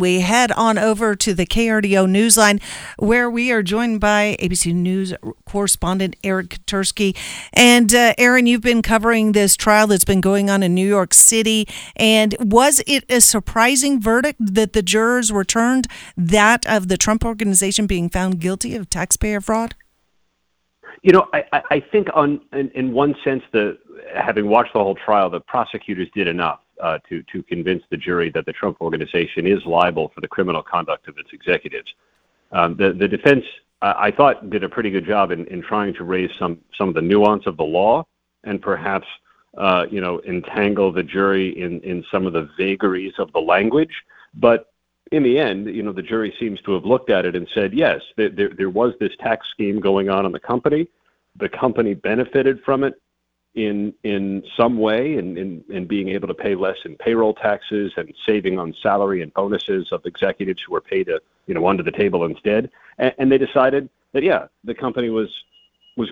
We head on over to the KRDO Newsline, where we are joined by ABC News correspondent Eric Ketursky. And Aaron, you've been covering this trial that's been going on in New York City. And was it a surprising verdict that the jurors returned, that of the Trump Organization being found guilty of taxpayer fraud? You know, I think in one sense, having watched the whole trial, the prosecutors did enough to convince the jury that the Trump Organization is liable for the criminal conduct of its executives. The defense, I thought, did a pretty good job in trying to raise some of the nuance of the law and perhaps, entangle the jury in some of the vagaries of the language. But in the end, the jury seems to have looked at it and said, yes, there was this tax scheme going on in the company. The company benefited from it in some way, in being able to pay less in payroll taxes and saving on salary and bonuses of executives who were paid under the table instead. And they decided that, the company was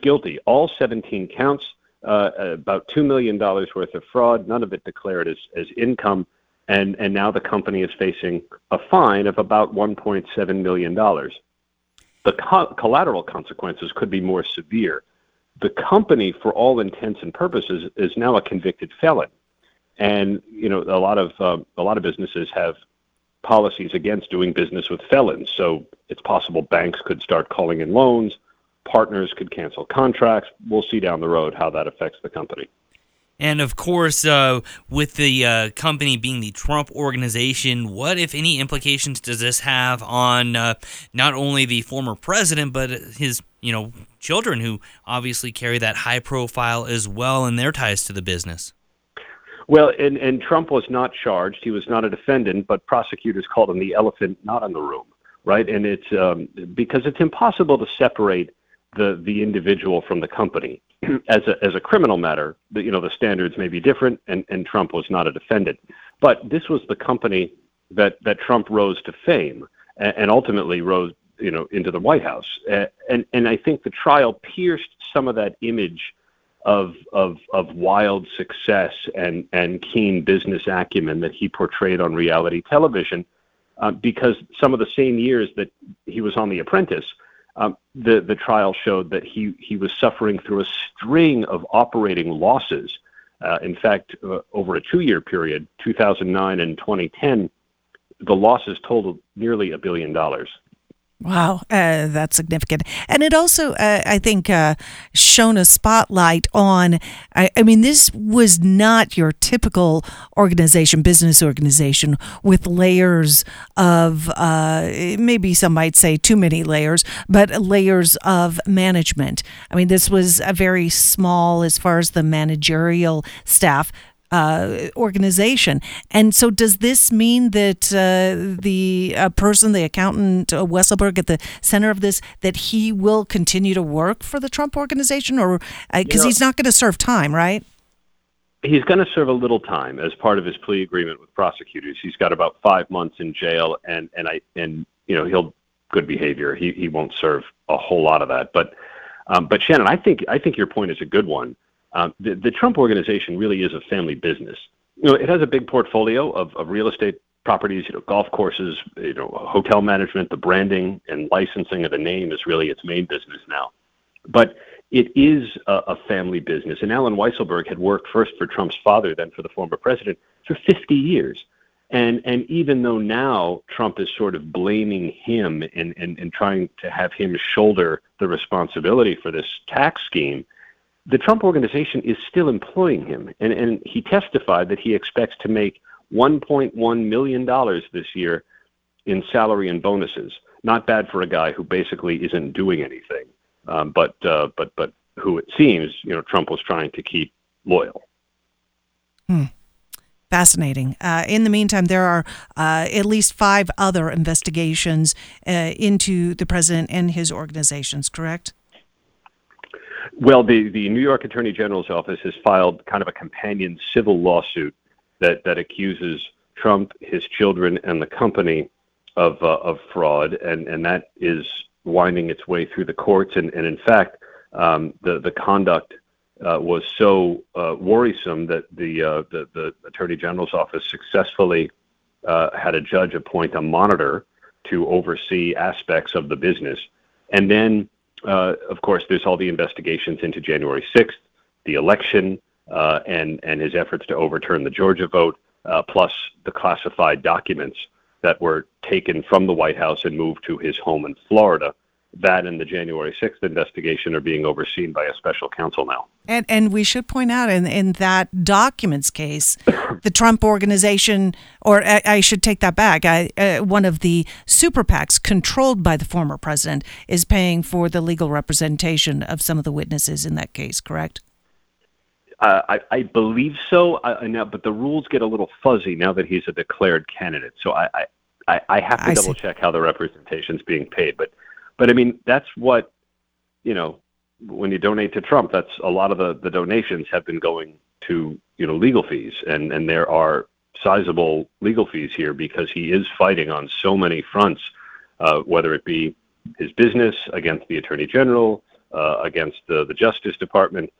guilty. All 17 counts, about $2 million worth of fraud, none of it declared as income. And now the company is facing a fine of about $1.7 million. The collateral consequences could be more severe. The company, for all intents and purposes, is now a convicted felon, and a lot of businesses have policies against doing business with felons. So it's possible banks could start calling in loans, partners could cancel contracts. We'll see down the road how that affects the company. And of course, with the company being the Trump Organization, what, if any, implications does this have on not only the former president, but his, children, who obviously carry that high profile as well, and their ties to the business? Well, and Trump was not charged; he was not a defendant. But prosecutors called him the elephant not in the room, right? And it's because it's impossible to separate the individual from the company. As a criminal matter, the standards may be different, and Trump was not a defendant. But this was the company that Trump rose to fame and ultimately rose, into the White House. And I think the trial pierced some of that image of wild success and keen business acumen that he portrayed on reality television, because some of the same years that he was on The Apprentice, the trial showed that he was suffering through a string of operating losses. In fact, over a 2-year period, 2009 and 2010, the losses totaled nearly $1 billion. Wow, that's significant. And it also, I think, shone a spotlight on, I mean, this was not your typical organization, business organization, with layers of, maybe some might say too many layers, but layers of management. I mean, this was a very small, as far as the managerial staff, organization. And so does this mean that the accountant Weisselberg at the center of this, that he will continue to work for the Trump Organization? Or because he's not going to serve time, right? He's going to serve a little time as part of his plea agreement with prosecutors. He's got about 5 months in jail, and he'll good behavior. He won't serve a whole lot of that. But Shannon, I think your point is a good one. The Trump Organization really is a family business. It has a big portfolio of real estate properties, golf courses, hotel management. The branding and licensing of the name is really its main business now. But it is a family business. And Allen Weisselberg had worked first for Trump's father, then for the former president, for 50 years. And even though now Trump is sort of blaming him and trying to have him shoulder the responsibility for this tax scheme, the Trump Organization is still employing him, and he testified that he expects to make $1.1 million this year in salary and bonuses. Not bad for a guy who basically isn't doing anything, but who, it seems, Trump was trying to keep loyal. Fascinating. In the meantime, there are at least 5 other investigations into the president and his organizations, correct? Well, the New York Attorney General's office has filed kind of a companion civil lawsuit that accuses Trump, his children, and the company of fraud, and that is winding its way through the courts. And in fact, the conduct was so worrisome that the Attorney General's office successfully had a judge appoint a monitor to oversee aspects of the business. And then, of course, there's all the investigations into January 6th, the election, and his efforts to overturn the Georgia vote, plus the classified documents that were taken from the White House and moved to his home in Florida. That and the January 6th investigation are being overseen by a special counsel now. And we should point out in that documents case, the Trump Organization, or I should take that back, one of the super PACs controlled by the former president is paying for the legal representation of some of the witnesses in that case, correct? I believe so, but the rules get a little fuzzy now that he's a declared candidate. So I have to double check how the representation's being paid, but I mean, that's what, you know, when you donate to Trump, that's a lot of the donations have been going to, you know, legal fees. And there are sizable legal fees here because he is fighting on so many fronts, whether it be his business against the Attorney General, against the Justice Department.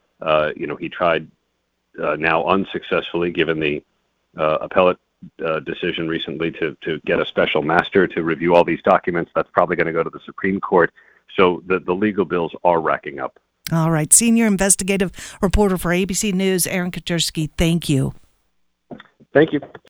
You know, he tried now unsuccessfully, given the appellate decision recently to get a special master to review all these documents. That's probably going to go to the Supreme Court. So the legal bills are racking up. All right. Senior investigative reporter for ABC News, Aaron Katersky, thank you. Thank you.